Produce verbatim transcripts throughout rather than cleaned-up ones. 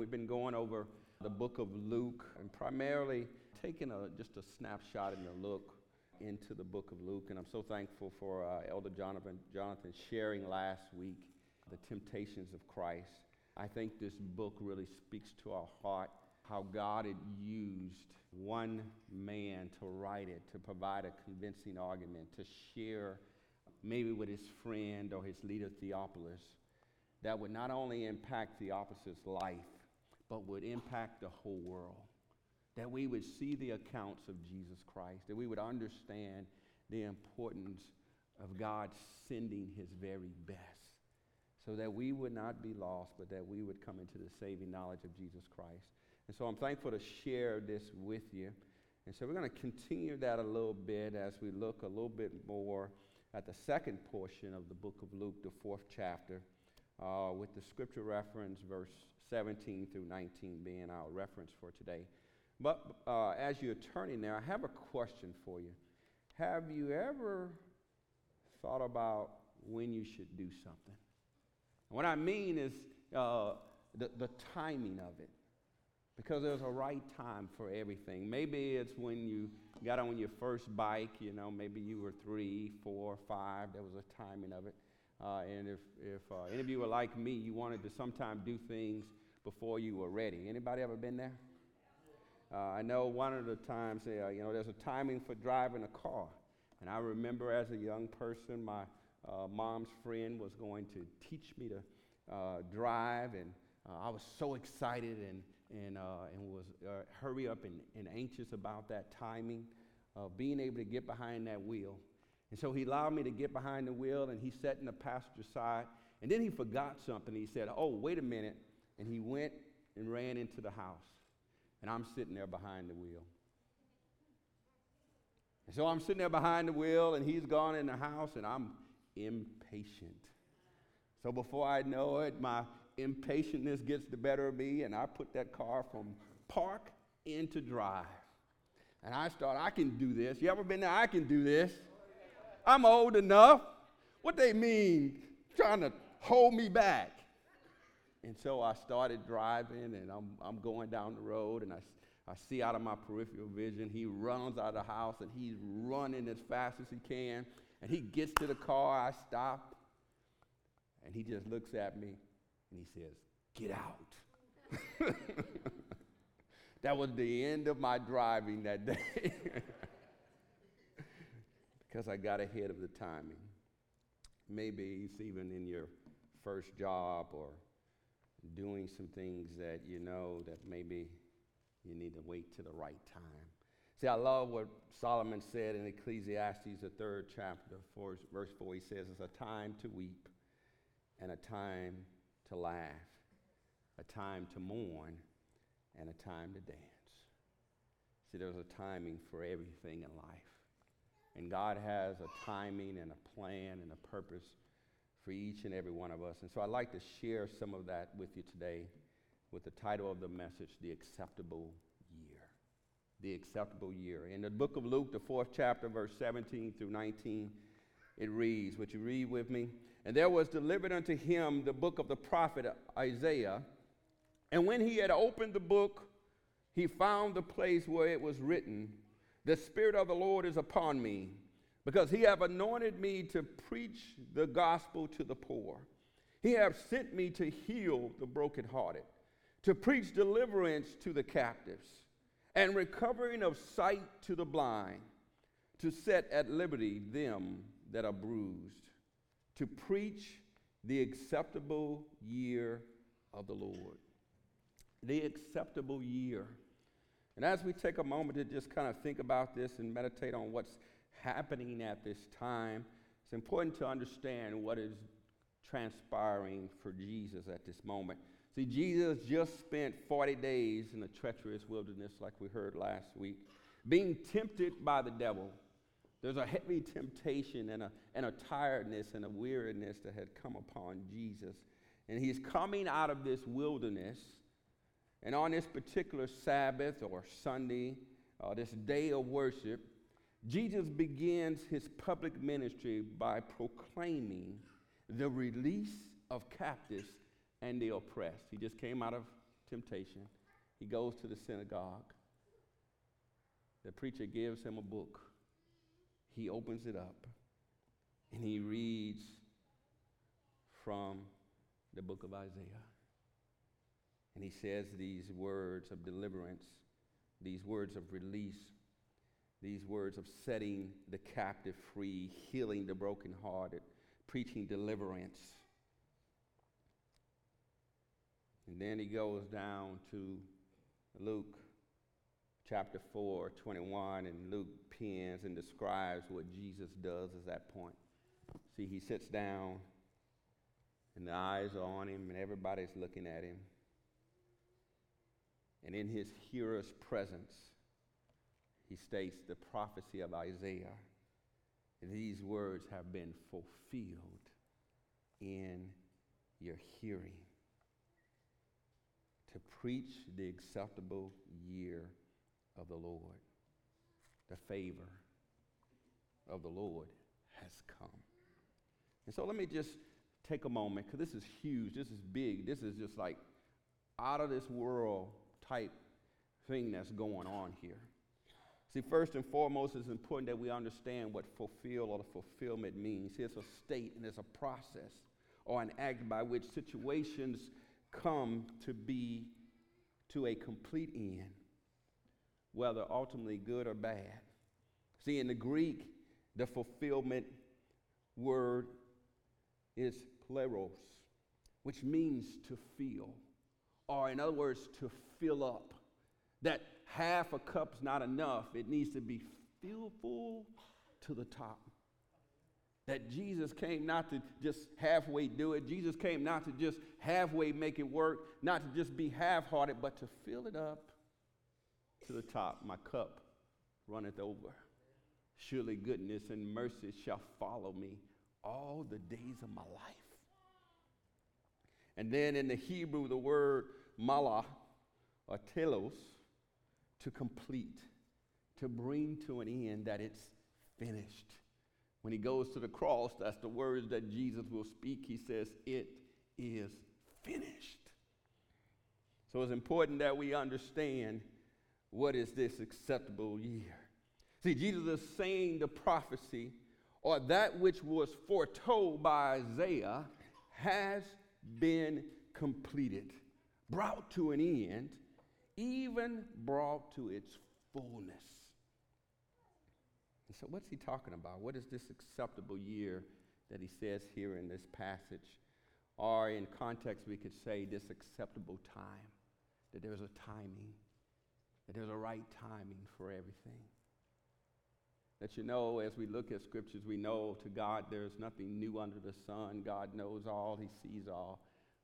We've been going over the book of Luke and primarily taking a, just a snapshot and a look into the book of Luke. And I'm so thankful for uh, Elder Jonathan, Jonathan sharing last week the temptations of Christ. I think this book really speaks to our heart, how God had used one man to write it, to provide a convincing argument, to share maybe with his friend or his leader Theophilus, that would not only impact Theophilus' life, but would impact the whole world. That we would see the accounts of Jesus Christ, that we would understand the importance of God sending his very best, so that we would not be lost, but that we would come into the saving knowledge of Jesus Christ. And so I'm thankful to share this with you. And so we're going to continue that a little bit as we look a little bit more at the second portion of the book of Luke, the fourth chapter, uh, with the scripture reference, verse seventeen through nineteen being our reference for today. But uh, as you're turning there, I have a question for you. Have you ever thought about when you should do something? What I mean is uh, the, the timing of it, because there's a right time for everything. Maybe it's when you got on your first bike, you know, maybe you were three, four, five, there was a timing of it. Uh, and if, if uh, any of you were like me, you wanted to sometimes do things before you were ready. Anybody ever been there? Uh, I know one of the times, uh, you know, there's a timing for driving a car. And I remember as a young person, my Uh, mom's friend was going to teach me to uh, drive, and uh, I was so excited and and uh, and was uh, hurry up and, and anxious about that timing of being able to get behind that wheel. And so he allowed me to get behind the wheel, and he sat in the passenger side. And then he forgot something. He said, "Oh, wait a minute!" And he went and ran into the house, and I'm sitting there behind the wheel. And so I'm sitting there behind the wheel, and he's gone in the house, and I'm impatient. So before I know it, my impatientness gets the better of me, and I put that car from park into drive. And I start, I can do this. You ever been there? I can do this. I'm old enough. What they mean, trying to hold me back? And so I started driving, and I'm I'm going down the road, and I, I see out of my peripheral vision, he runs out of the house, and he's running as fast as he can. And he gets to the car, I stop, and he just looks at me, and he says, "Get out." That was the end of my driving that day, because I got ahead of the timing. Maybe it's even in your first job or doing some things that you know that maybe you need to wait till the right time. See, I love what Solomon said in Ecclesiastes, the third chapter, verse four. He says, "It's a time to weep and a time to laugh, a time to mourn and a time to dance." See, there's a timing for everything in life. And God has a timing and a plan and a purpose for each and every one of us. And so I'd like to share some of that with you today with the title of the message, The Acceptable Year. The acceptable year. In the book of Luke, the fourth chapter, verse seventeen through nineteen, it reads, would you read with me? "And there was delivered unto him the book of the prophet Isaiah. And when he had opened the book, he found the place where it was written, 'The Spirit of the Lord is upon me, because he hath anointed me to preach the gospel to the poor. He hath sent me to heal the brokenhearted, to preach deliverance to the captives, and recovering of sight to the blind, to set at liberty them that are bruised, to preach the acceptable year of the Lord.'" The acceptable year. And as we take a moment to just kind of think about this and meditate on what's happening at this time, it's important to understand what is transpiring for Jesus at this moment. See, Jesus just spent forty days in the treacherous wilderness, like we heard last week, being tempted by the devil. There's a heavy temptation and a, and a tiredness and a weariness that had come upon Jesus. And he's coming out of this wilderness, and on this particular Sabbath or Sunday, uh, this day of worship, Jesus begins his public ministry by proclaiming the release of captives and the oppressed. He just came out of temptation. He goes to the synagogue. The preacher gives him a book. He opens it up, and he reads from the book of Isaiah. And he says these words of deliverance, these words of release, these words of setting the captive free, healing the brokenhearted, preaching deliverance. And then he goes down to Luke chapter four, twenty-one, and Luke pens and describes what Jesus does at that point. See, he sits down, and the eyes are on him, and everybody's looking at him. And in his hearer's presence, he states the prophecy of Isaiah. These words have been fulfilled in your hearing. To preach the acceptable year of the Lord. The favor of the Lord has come. And so let me just take a moment, because this is huge, this is big, this is just like out of this world type thing that's going on here. See, first and foremost, it's important that we understand what fulfill or the fulfillment means. It's a state and it's a process or an act by which situations come to be to a complete end, whether ultimately good or bad. See, in the Greek, the fulfillment word is kleros, which means to fill, or in other words, to fill up. That half a cup's not enough. It needs to be filled full to the top. That Jesus came not to just halfway do it. Jesus came not to just halfway make it work, not to just be half-hearted, but to fill it up to the top. My cup runneth over. Surely goodness and mercy shall follow me all the days of my life. And then in the Hebrew, the word malah, or telos, to complete, to bring to an end, that it's finished. When he goes to the cross, that's the words that Jesus will speak. He says, it is finished. So it's important that we understand what is this acceptable year. See, Jesus is saying the prophecy, or that which was foretold by Isaiah, has been completed, brought to an end, even brought to its fullness. And so what's he talking about? What is this acceptable year that he says here in this passage? Or in context, we could say this acceptable time, that there's a timing, that there's a right timing for everything. That, you know, as we look at scriptures, we know to God there's nothing new under the sun. God knows all, he sees all.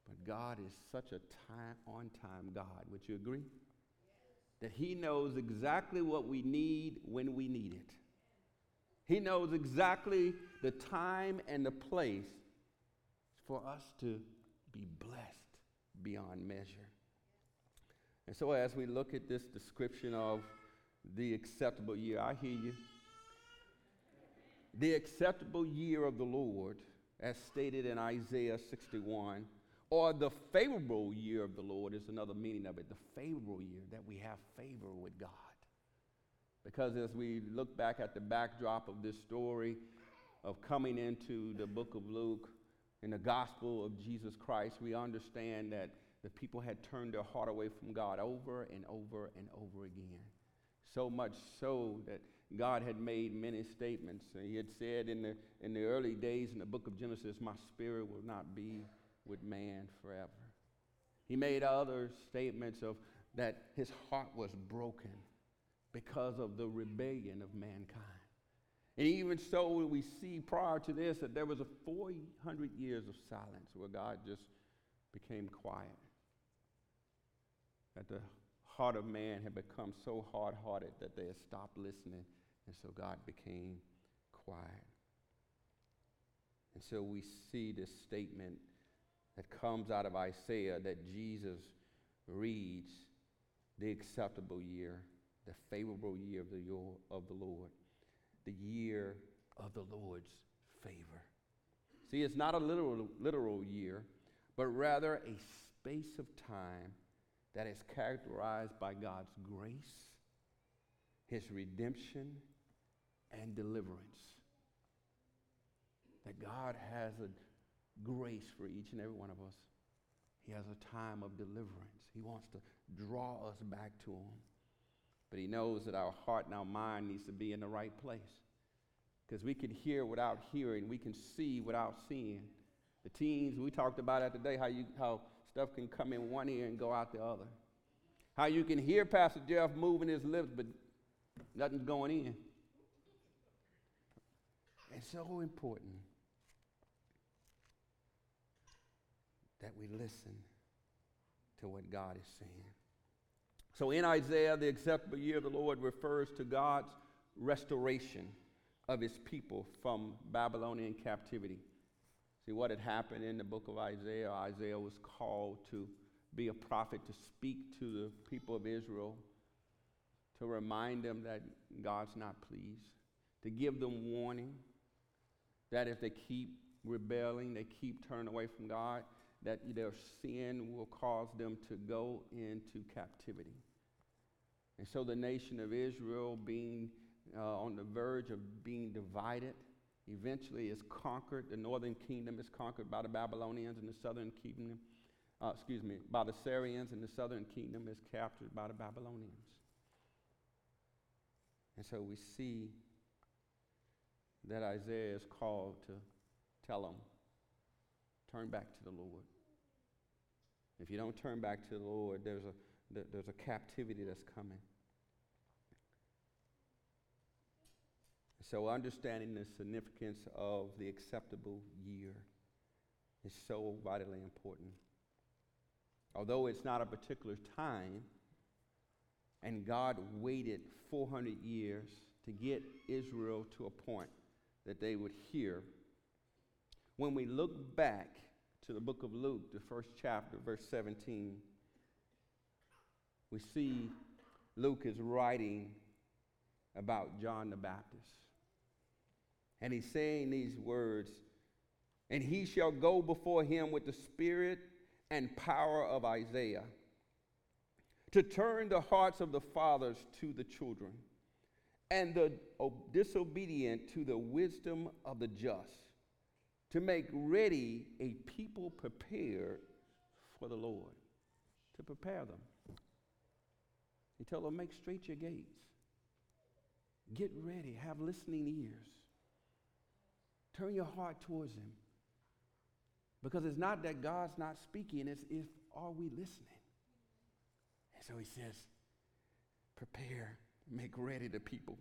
But God is such a time on time God. Would you agree? Yes. That he knows exactly what we need when we need it. He knows exactly the time and the place for us to be blessed beyond measure. And so as we look at this description of the acceptable year, I hear you. The acceptable year of the Lord, as stated in Isaiah sixty-one, or the favorable year of the Lord is another meaning of it, the favorable year, that we have favor with God. Because as we look back at the backdrop of this story of coming into the book of Luke and the gospel of Jesus Christ, we understand that the people had turned their heart away from God over and over and over again. So much so that God had made many statements. He had said in the in the early days in the book of Genesis, my spirit will not be with man forever. He made other statements of that his heart was broken because of the rebellion of mankind. And even so, we see prior to this that there was a four hundred years of silence where God just became quiet. That the heart of man had become so hard-hearted that they had stopped listening, and so God became quiet. And so we see this statement that comes out of Isaiah that Jesus reads, the acceptable year, the favorable year of the, of the Lord, the year of the Lord's favor. See, it's not a literal, literal year, but rather a space of time that is characterized by God's grace, His redemption, and deliverance. That God has a grace for each and every one of us. He has a time of deliverance. He wants to draw us back to Him. But He knows that our heart and our mind needs to be in the right place. Because we can hear without hearing. We can see without seeing. The teens, we talked about that today, how, you, how stuff can come in one ear and go out the other. How you can hear Pastor Jeff moving his lips, but nothing's going in. It's so important that we listen to what God is saying. So in Isaiah, the acceptable year of the Lord refers to God's restoration of His people from Babylonian captivity. See, what had happened in the book of Isaiah, Isaiah was called to be a prophet, to speak to the people of Israel, to remind them that God's not pleased, to give them warning that if they keep rebelling, they keep turning away from God, that their sin will cause them to go into captivity. And so the nation of Israel, being uh, on the verge of being divided, eventually is conquered. The northern kingdom is conquered by the Babylonians, and the southern kingdom, uh, excuse me, by the Syrians, and the southern kingdom is captured by the Babylonians. And so we see that Isaiah is called to tell them, turn back to the Lord. If you don't turn back to the Lord, there's a, th- there's a captivity that's coming. So understanding the significance of the acceptable year is so vitally important. Although it's not a particular time, and God waited four hundred years to get Israel to a point that they would hear. When we look back to the book of Luke, the first chapter, verse seventeen, we see Luke is writing about John the Baptist. And he's saying these words, "And he shall go before him with the spirit and power of Isaiah, to turn the hearts of the fathers to the children, and the disobedient to the wisdom of the just, to make ready a people prepared for the Lord," to prepare them. He told them, make straight your gates. Get ready, have listening ears. Turn your heart towards Him. Because it's not that God's not speaking, it's if are we listening? And so He says, prepare. Make ready the people,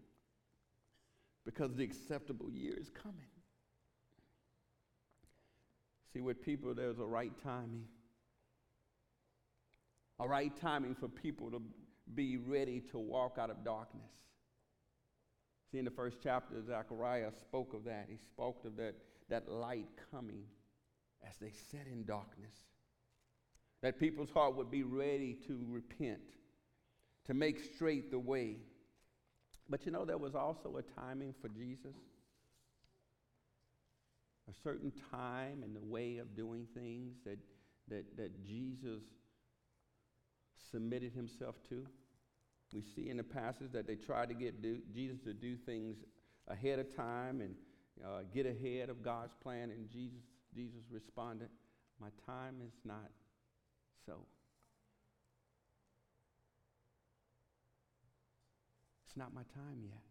because the acceptable year is coming. See, with people, there's a right timing. A right timing for people to be ready to walk out of darkness. See, in the first chapter, Zechariah spoke of that. He spoke of that, that light coming as they sat in darkness. That people's heart would be ready to repent, to make straight the way. But you know, there was also a timing for Jesus. A certain time and the way of doing things that, that, that Jesus submitted Himself to. We see in the passage that they tried to get do, Jesus to do things ahead of time and uh, get ahead of God's plan, and Jesus, Jesus responded, "My time is not so." It's not my time yet.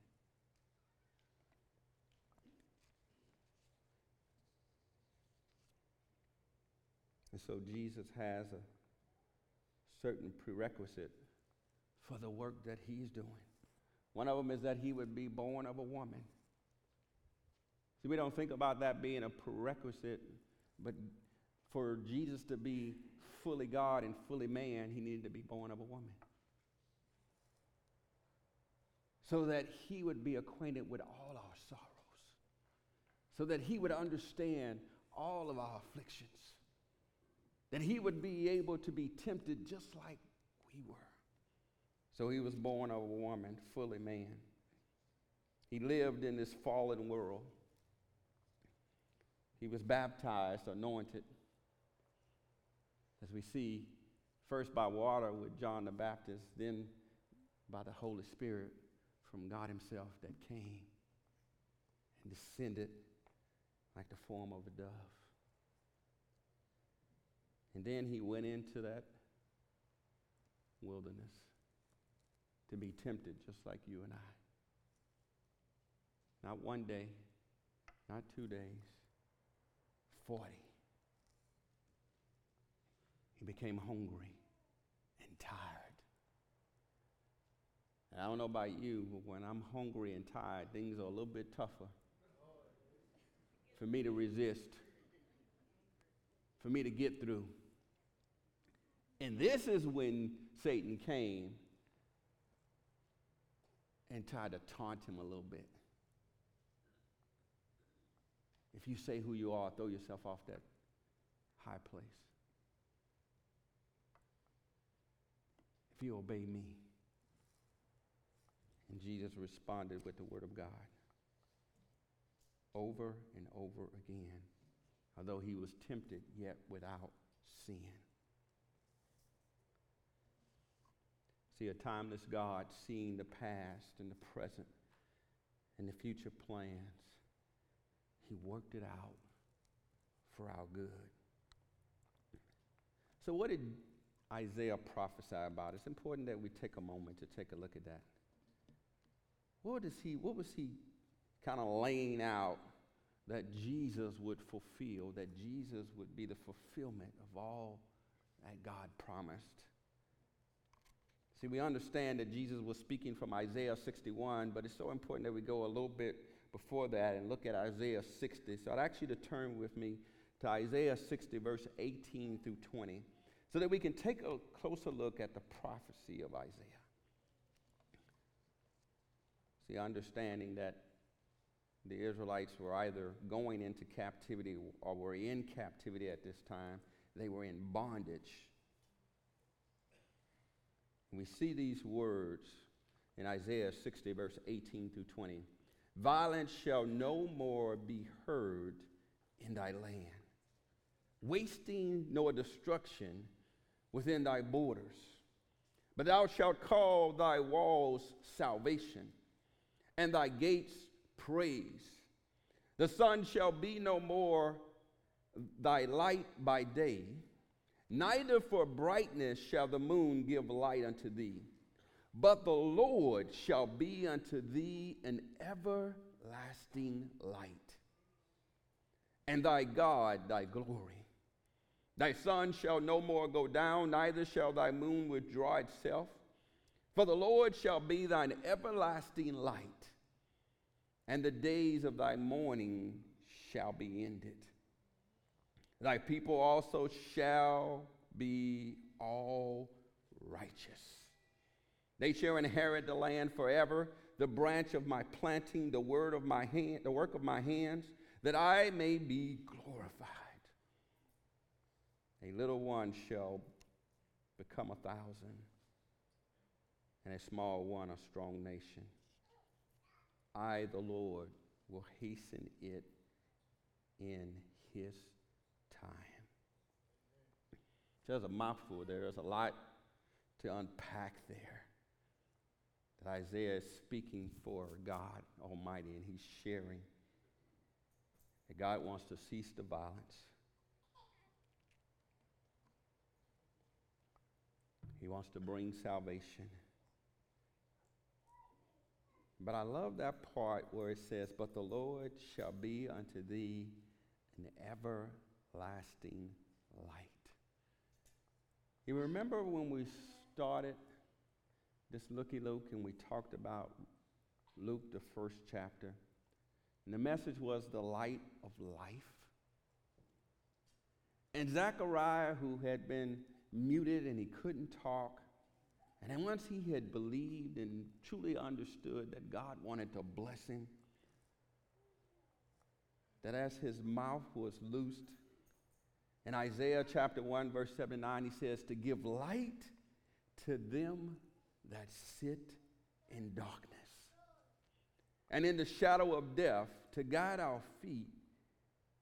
And so Jesus has a certain prerequisite for the work that He's doing. One of them is that He would be born of a woman. See, we don't think about that being a prerequisite, but for Jesus to be fully God and fully man, He needed to be born of a woman. So that He would be acquainted with all our sorrows. So that He would understand all of our afflictions. That He would be able to be tempted just like we were. So He was born of a woman, fully man. He lived in this fallen world. He was baptized, anointed, as we see first by water with John the Baptist, then by the Holy Spirit from God himself that came and descended like the form of a dove. And then he went into that wilderness to be tempted just like you and I. Not one day, not two days, forty. He became hungry and tired. And I don't know about you, but when I'm hungry and tired, things are a little bit tougher for me to resist, for me to get through. And this is when Satan came and tried to taunt him a little bit. If you say who you are, throw yourself off that high place. If you obey me. And Jesus responded with the word of God over and over again. Although he was tempted, yet without sin. See, a timeless God seeing the past and the present and the future plans. He worked it out for our good. So what did Isaiah prophesy about? It's important that we take a moment to take a look at that. What is he, what was he kind of laying out that Jesus would fulfill, that Jesus would be the fulfillment of all that God promised? See, we understand that Jesus was speaking from Isaiah sixty-one, but it's so important that we go a little bit before that and look at Isaiah sixty. So I'd ask you to turn with me to Isaiah sixty, verse eighteen through twenty, so that we can take a closer look at the prophecy of Isaiah. See, understanding that the Israelites were either going into captivity or were in captivity at this time. They were in bondage. We see these words in Isaiah sixty, verse eighteen through twenty. Violence shall no more be heard in thy land, wasting nor destruction within thy borders. But thou shalt call thy walls salvation, and thy gates praise. The sun shall be no more thy light by day, neither for brightness shall the moon give light unto thee. But the Lord shall be unto thee an everlasting light, and thy God thy glory. Thy sun shall no more go down, neither shall thy moon withdraw itself. For the Lord shall be thine everlasting light, and the days of thy mourning shall be ended. Thy people also shall be all righteous. They shall inherit the land forever, the branch of my planting, the word of my hand, the work of my hands, that I may be glorified. A little one shall become a thousand, and a small one a strong nation. I, the Lord, will hasten it in his time. There's a mouthful there. There's a lot to unpack there. That Isaiah is speaking for God Almighty, and he's sharing that God wants to cease the violence. He wants to bring salvation. But I love that part where it says, but the Lord shall be unto thee an everlasting light. You remember when we started this Looky Luke and we talked about Luke, the first chapter, and the message was the light of life. And Zechariah, who had been muted and he couldn't talk, and then once he had believed and truly understood that God wanted to bless him, that as his mouth was loosed, in Isaiah chapter one, verse seventy-nine, he says, to give light to them that sit in darkness, and in the shadow of death, to guide our feet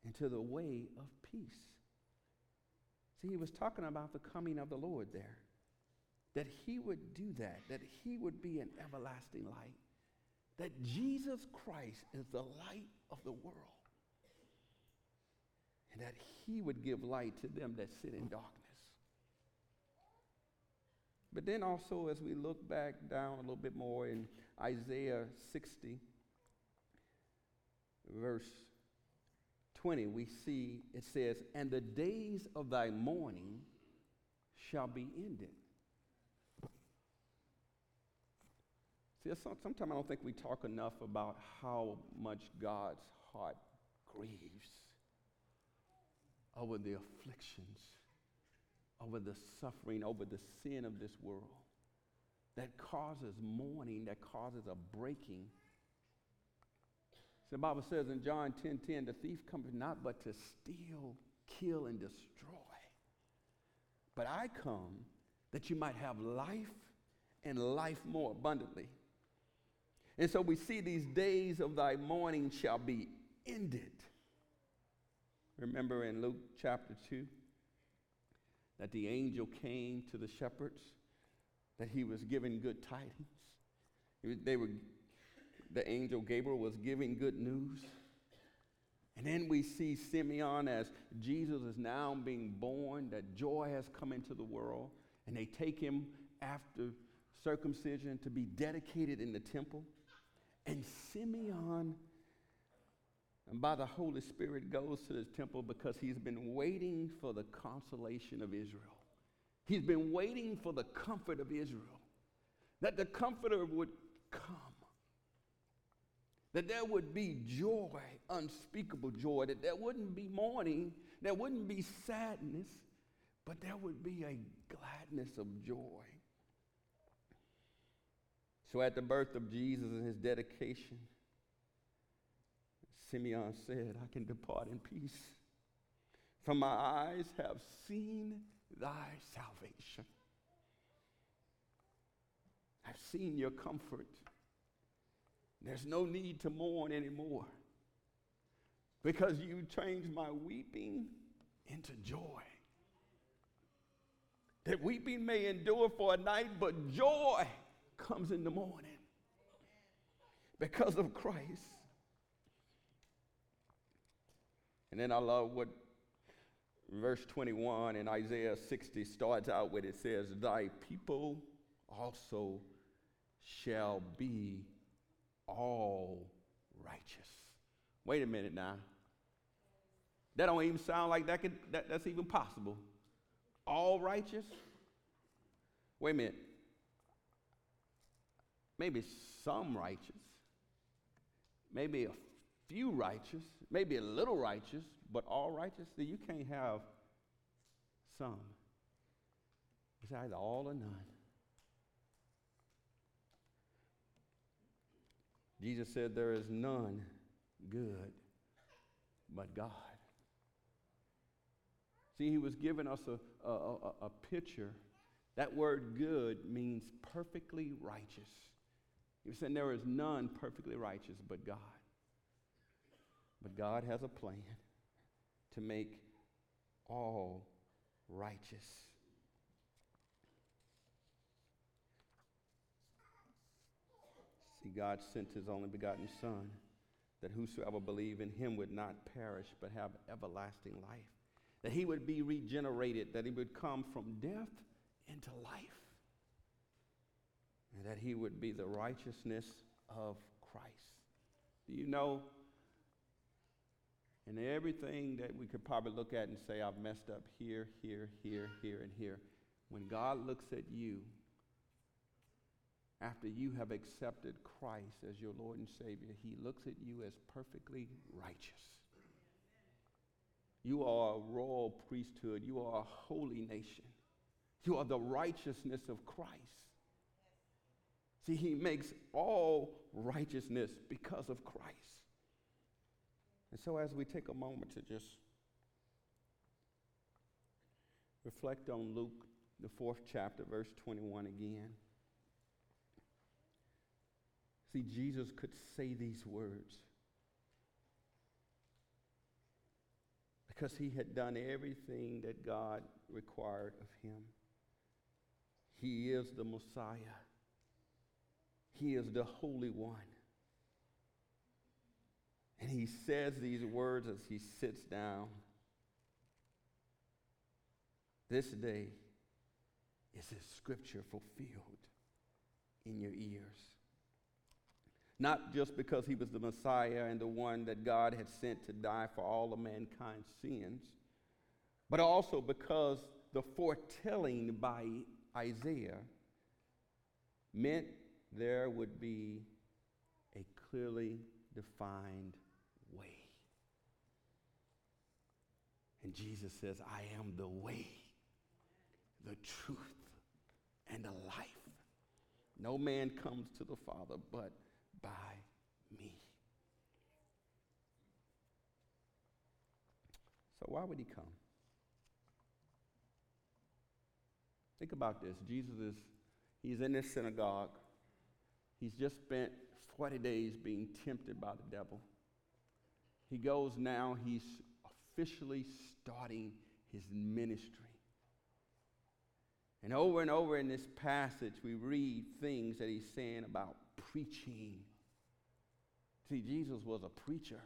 into the way of peace. See, he was talking about the coming of the Lord there, that he would do that, that he would be an everlasting light, that Jesus Christ is the light of the world, and that he would give light to them that sit in darkness. But then also, as we look back down a little bit more in Isaiah sixty, verse twenty, we see it says, "And the days of thy mourning shall be ended." See, some, sometimes I don't think we talk enough about how much God's heart grieves over the afflictions, over the suffering, over the sin of this world that causes mourning, that causes a breaking. The Bible says in John ten ten, "The thief cometh not but to steal, kill, and destroy. But I come that you might have life and life more abundantly." And so we see these days of thy mourning shall be ended. Remember in Luke chapter two, that the angel came to the shepherds, that he was giving good tidings. They were The angel Gabriel was giving good news. And then we see Simeon as Jesus is now being born, that joy has come into the world. And they take him after circumcision to be dedicated in the temple. And Simeon, and by the Holy Spirit, goes to the temple because he's been waiting for the consolation of Israel. He's been waiting for the comfort of Israel, that the comforter would come, that there would be joy, unspeakable joy, that there wouldn't be mourning, there wouldn't be sadness, but there would be a gladness of joy. So at the birth of Jesus and his dedication, Simeon said, "I can depart in peace, for my eyes have seen thy salvation." I've seen your comfort. There's no need to mourn anymore because you changed my weeping into joy. That weeping may endure for a night, but joy comes in the morning because of Christ. And then I love what verse twenty-one in Isaiah sixty starts out with. It says, "Thy people also shall be all righteous." Wait a minute now. That don't even sound like that, could, that that's even possible. All righteous? Wait a minute. Maybe some righteous. Maybe a few righteous. Maybe a little righteous, but all righteous? You can't have some. It's either all or none. Jesus said, "There is none good but God." See, he was giving us a, a, a, a picture. That word "good" means perfectly righteous. He was saying there is none perfectly righteous but God. But God has a plan to make all righteous. God sent his only begotten Son, that whosoever believe in him would not perish but have everlasting life, that he would be regenerated, that he would come from death into life, and that he would be the righteousness of Christ. Do you know, in everything that we could probably look at and say, "I've messed up here, here, here, here, and here," when God looks at you, after you have accepted Christ as your Lord and Savior, he looks at you as perfectly righteous. You are a royal priesthood. You are a holy nation. You are the righteousness of Christ. See, he makes all righteousness because of Christ. And so as we take a moment to just reflect on Luke, the fourth chapter, verse twenty-one again. See, Jesus could say these words because he had done everything that God required of him. He is the Messiah. He is the Holy One. And he says these words as he sits down. This day is his scripture fulfilled in your ears. Not just because he was the Messiah and the one that God had sent to die for all of mankind's sins, but also because the foretelling by Isaiah meant there would be a clearly defined way. And Jesus says, I am the way, the truth, and the life. No man comes to the Father but by me. So why would he come? Think about this. Jesus is, he's in this synagogue. He's just spent forty days being tempted by the devil. He goes now, he's officially starting his ministry. And over and over in this passage, we read things that he's saying about preaching. See, Jesus was a preacher.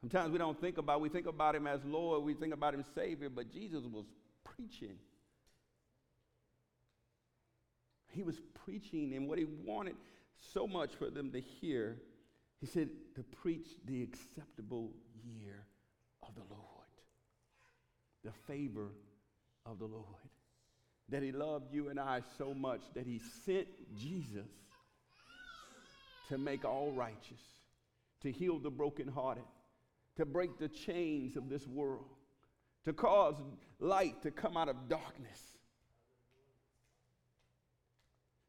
Sometimes we don't think about, we think about him as Lord, we think about him as Savior, but Jesus was preaching. He was preaching, and what he wanted so much for them to hear, he said, to preach the acceptable year of the Lord, the favor of the Lord. That he loved you and I so much that he sent Jesus to make all righteous, to heal the brokenhearted, to break the chains of this world, to cause light to come out of darkness.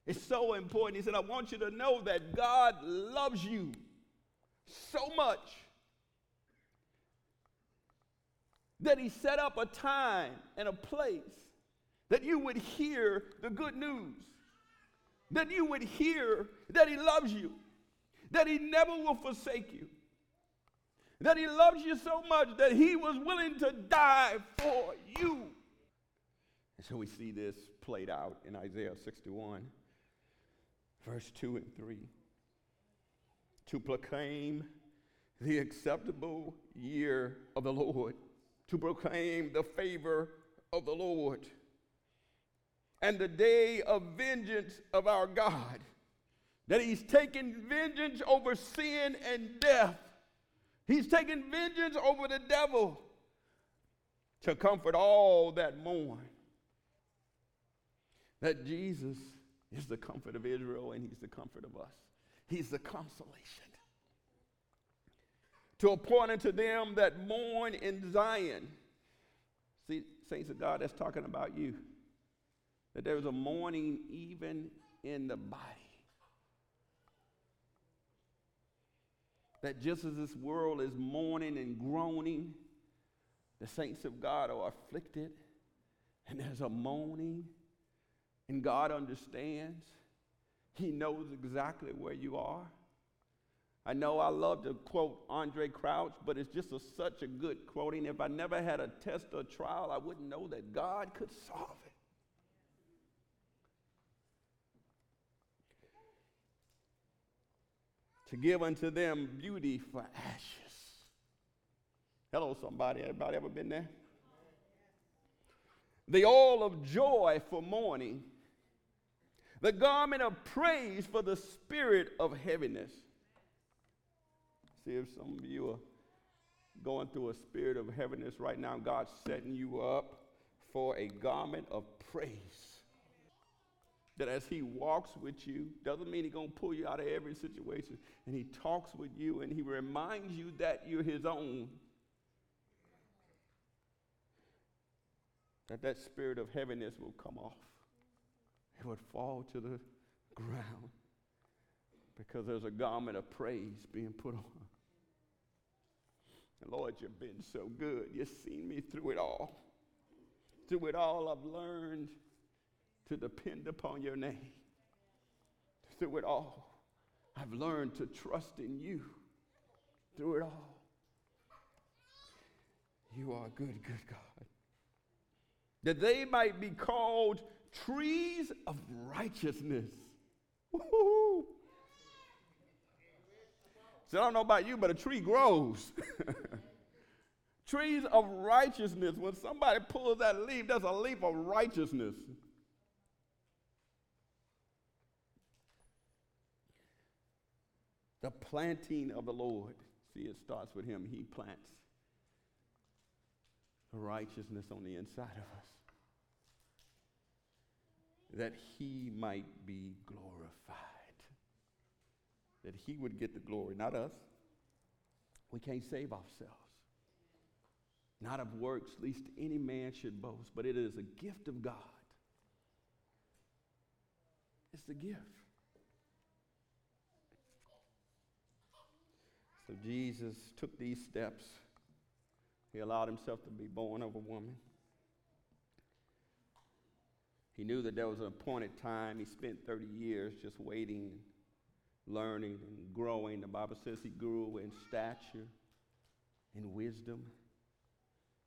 It's so important. He said, I want you to know that God loves you so much that he set up a time and a place that you would hear the good news, that you would hear that he loves you, that he never will forsake you, that he loves you so much that he was willing to die for you. And so we see this played out in Isaiah sixty-one, verse two and three. To proclaim the acceptable year of the Lord, to proclaim the favor of the Lord, and the day of vengeance of our God, that he's taken vengeance over sin and death. He's taken vengeance over the devil to comfort all that mourn. That Jesus is the comfort of Israel, and he's the comfort of us. He's the consolation. To appoint unto them that mourn in Zion. See, saints of God, that's talking about you. That there was a mourning even in the body. That just as this world is mourning and groaning, the saints of God are afflicted, and there's a moaning, and God understands. He knows exactly where you are. I know I love to quote Andre Crouch, but it's just a, such a good quoting. If I never had a test or trial, I wouldn't know that God could solve it. To give unto them beauty for ashes. Hello, somebody. Everybody ever been there? The oil of joy for mourning. The garment of praise for the spirit of heaviness. See, if some of you are going through a spirit of heaviness right now, God's setting you up for a garment of praise. That as he walks with you, doesn't mean he's going to pull you out of every situation. And he talks with you, and he reminds you that you're his own. That that spirit of heaviness will come off. It would fall to the ground because there's a garment of praise being put on. And Lord, you've been so good. You've seen me through it all. Through it all, I've learned to depend upon your name. Through it all, I've learned to trust in you. Through it all. You are a good, good God. That they might be called trees of righteousness. Woo-hoo. So I don't know about you, but a tree grows. Trees of righteousness. When somebody pulls that leaf, that's a leaf of righteousness. The planting of the Lord. See, it starts with him. He plants righteousness on the inside of us, that he might be glorified, that he would get the glory, not us. We can't save ourselves. Not of works, least any man should boast, but it is a gift of God. It's the gift. So Jesus took these steps. He allowed himself to be born of a woman. He knew that there was an appointed time. He spent thirty years just waiting, learning, and growing. The Bible says he grew in stature, in wisdom,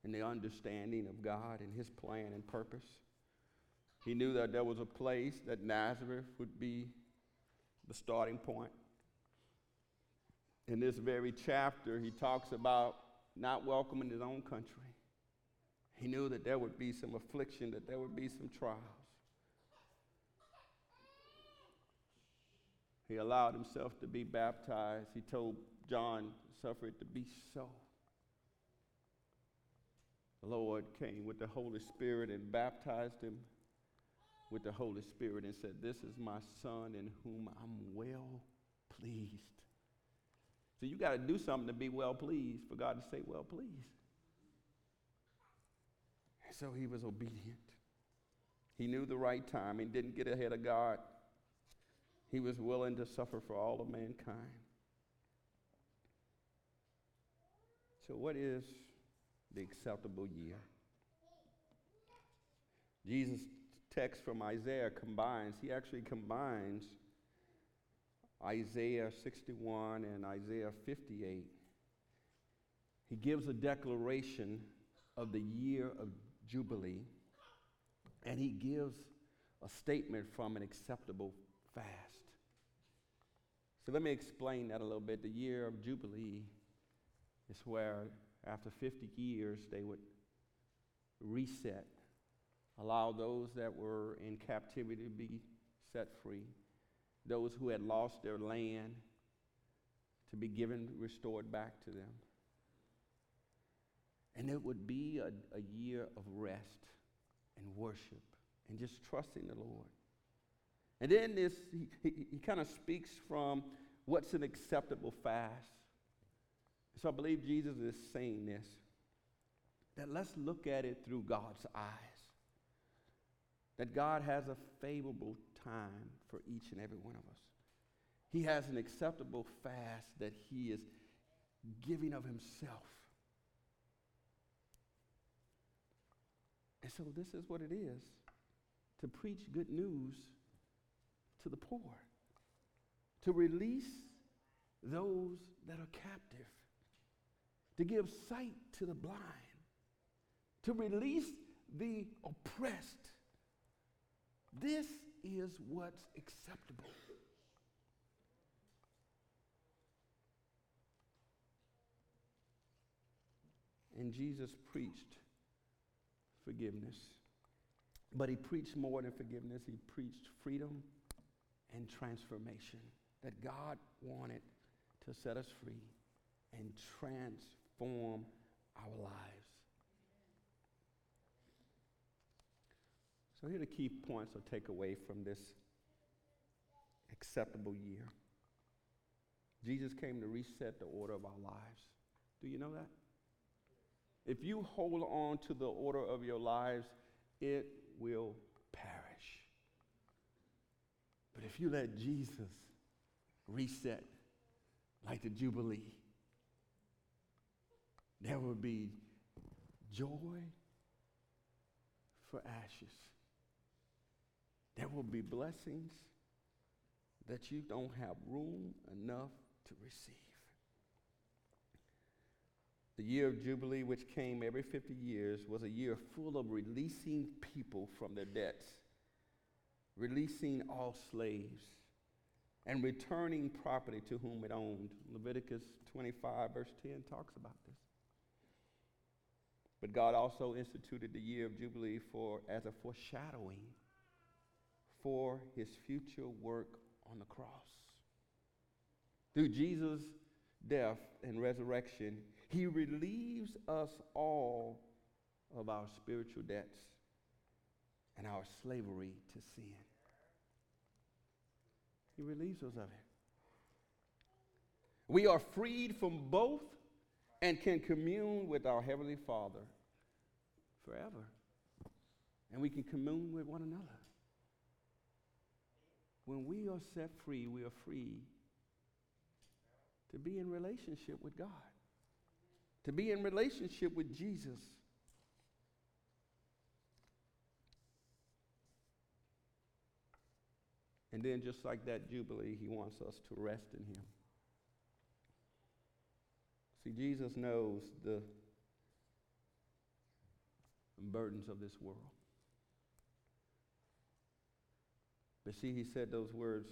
in the understanding of God and his plan and purpose. He knew that there was a place that Nazareth would be the starting point. In this very chapter, he talks about not welcome in his own country. He knew that there would be some affliction, that there would be some trials. He allowed himself to be baptized. He told John, suffer it to be so. The Lord came with the Holy Spirit and baptized him with the Holy Spirit and said, this is my son in whom I'm well pleased. So you got to do something to be well pleased, for God to say, well pleased. And so he was obedient. He knew the right time. He didn't get ahead of God. He was willing to suffer for all of mankind. So what is the acceptable year? Jesus' text from Isaiah combines, he actually combines Isaiah sixty-one and Isaiah fifty-eight. He gives a declaration of the year of Jubilee, and he gives a statement from an acceptable fast. So let me explain that a little bit. The year of Jubilee is where after fifty years they would reset, allow those that were in captivity to be set free, those who had lost their land to be given, restored back to them. And it would be a, a year of rest and worship and just trusting the Lord. And then this, he, he, he kind of speaks from what's an acceptable fast. So I believe Jesus is saying this, that let's look at it through God's eyes, that God has a favorable time for each and every one of us. He has an acceptable fast that he is giving of himself. And so this is what it is, to preach good news to the poor, to release those that are captive, to give sight to the blind, to release the oppressed. This is what's acceptable. And Jesus preached forgiveness. But he preached more than forgiveness. He preached freedom and transformation, that God wanted to set us free and transform our lives. So here are the key points I'll take away from this acceptable year. Jesus came to reset the order of our lives. Do you know that? If you hold on to the order of your lives, it will perish. But if you let Jesus reset like the Jubilee, there will be joy for ashes. There will be blessings that you don't have room enough to receive. The year of Jubilee, which came every fifty years, was a year full of releasing people from their debts, releasing all slaves, and returning property to whom it owned. Leviticus twenty-five, verse ten, talks about this. But God also instituted the year of Jubilee for as a foreshadowing for his future work on the cross. Through Jesus' death and resurrection, he relieves us all of our spiritual debts and our slavery to sin. He relieves us of it. We are freed from both and can commune with our Heavenly Father forever. And we can commune with one another. When we are set free, we are free to be in relationship with God, to be in relationship with Jesus. And then just like that Jubilee, he wants us to rest in him. See, Jesus knows the burdens of this world. But see, he said those words,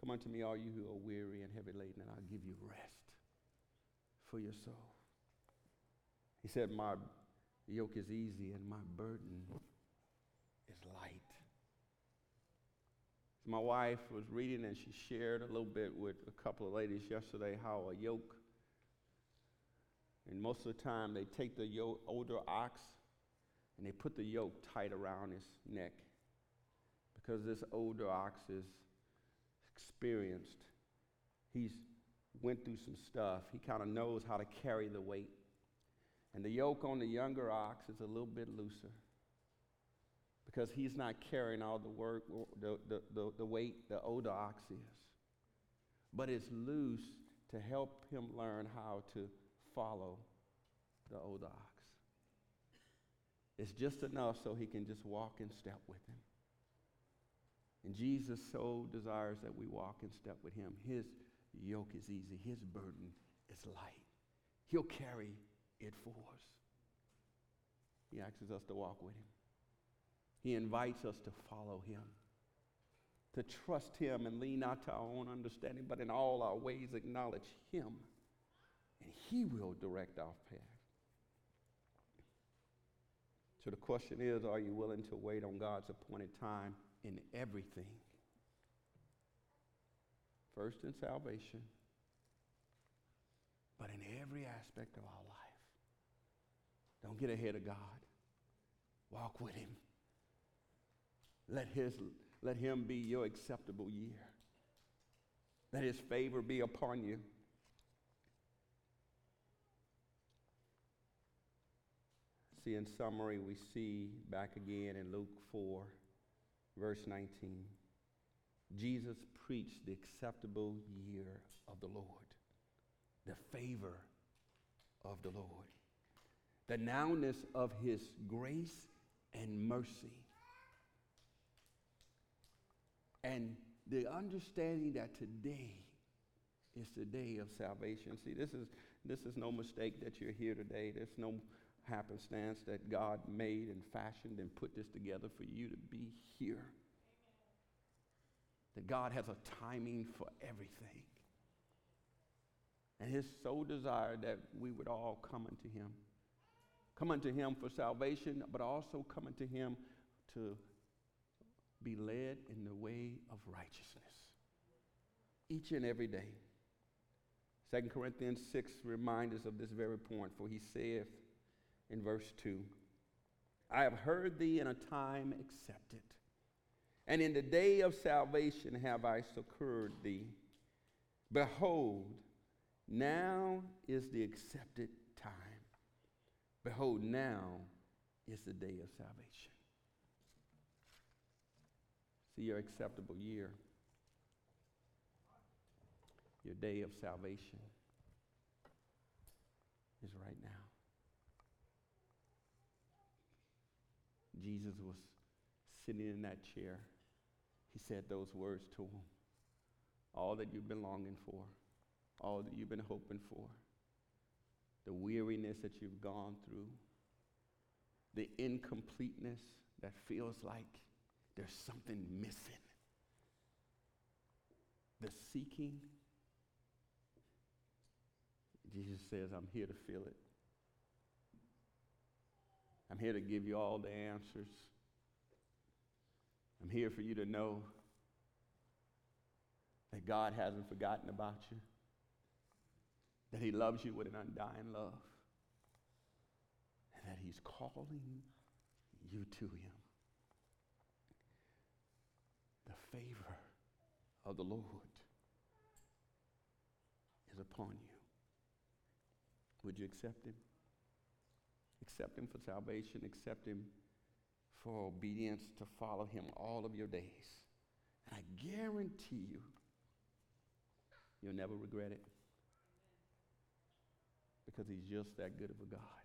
"Come unto me, all you who are weary and heavy laden, and I'll give you rest for your soul." He said, "My yoke is easy and my burden is light." My wife was reading and she shared a little bit with a couple of ladies yesterday how a yoke, and most of the time they take the yo- older ox and they put the yoke tight around his neck because this older ox is experienced. He's went through some stuff. He kind of knows how to carry the weight. And the yoke on the younger ox is a little bit looser, because he's not carrying all the work, the, the, the, the weight the older ox is. But it's loose to help him learn how to follow the older ox. It's just enough so he can just walk in step with him. And Jesus so desires that we walk in step with him. His yoke is easy. His burden is light. He'll carry it for us. He asks us to walk with him. He invites us to follow him, to trust him and lean not to our own understanding, but in all our ways acknowledge him, and he will direct our path. So the question is, are you willing to wait on God's appointed time in everything? First in salvation, but in every aspect of our life. Don't get ahead of God. Walk with him. Let his, let him be your acceptable year. Let his favor be upon you. See, in summary, we see back again in Luke four, verse nineteen. Jesus preached the acceptable year of the Lord, the favor of the Lord, the nowness of his grace and mercy, and the understanding that today is the day of salvation. See, this is this is no mistake that you're here today. There's no happenstance that God made and fashioned and put this together for you to be here. Amen. That God has a timing for everything. And his sole desire that we would all come unto him. Come unto him for salvation, but also come unto him to be led in the way of righteousness each and every day. Second Corinthians six reminds us of this very point, for he saith in verse two, "I have heard thee in a time accepted, and in the day of salvation have I succored thee. Behold, now is the accepted time. Behold, now is the day of salvation." See, your acceptable year, your day of salvation is right now. Jesus was sitting in that chair. He said those words to him. All that you've been longing for, all that you've been hoping for, the weariness that you've gone through, the incompleteness that feels like there's something missing, the seeking. Jesus says, I'm here to fill it. I'm here to give you all the answers. I'm here for you to know that God hasn't forgotten about you, that he loves you with an undying love, and that he's calling you to him. The favor of the Lord is upon you. Would you accept him? Accept him for salvation. Accept him for obedience, to follow him all of your days. And I guarantee you, you'll never regret it, because he's just that good of a God.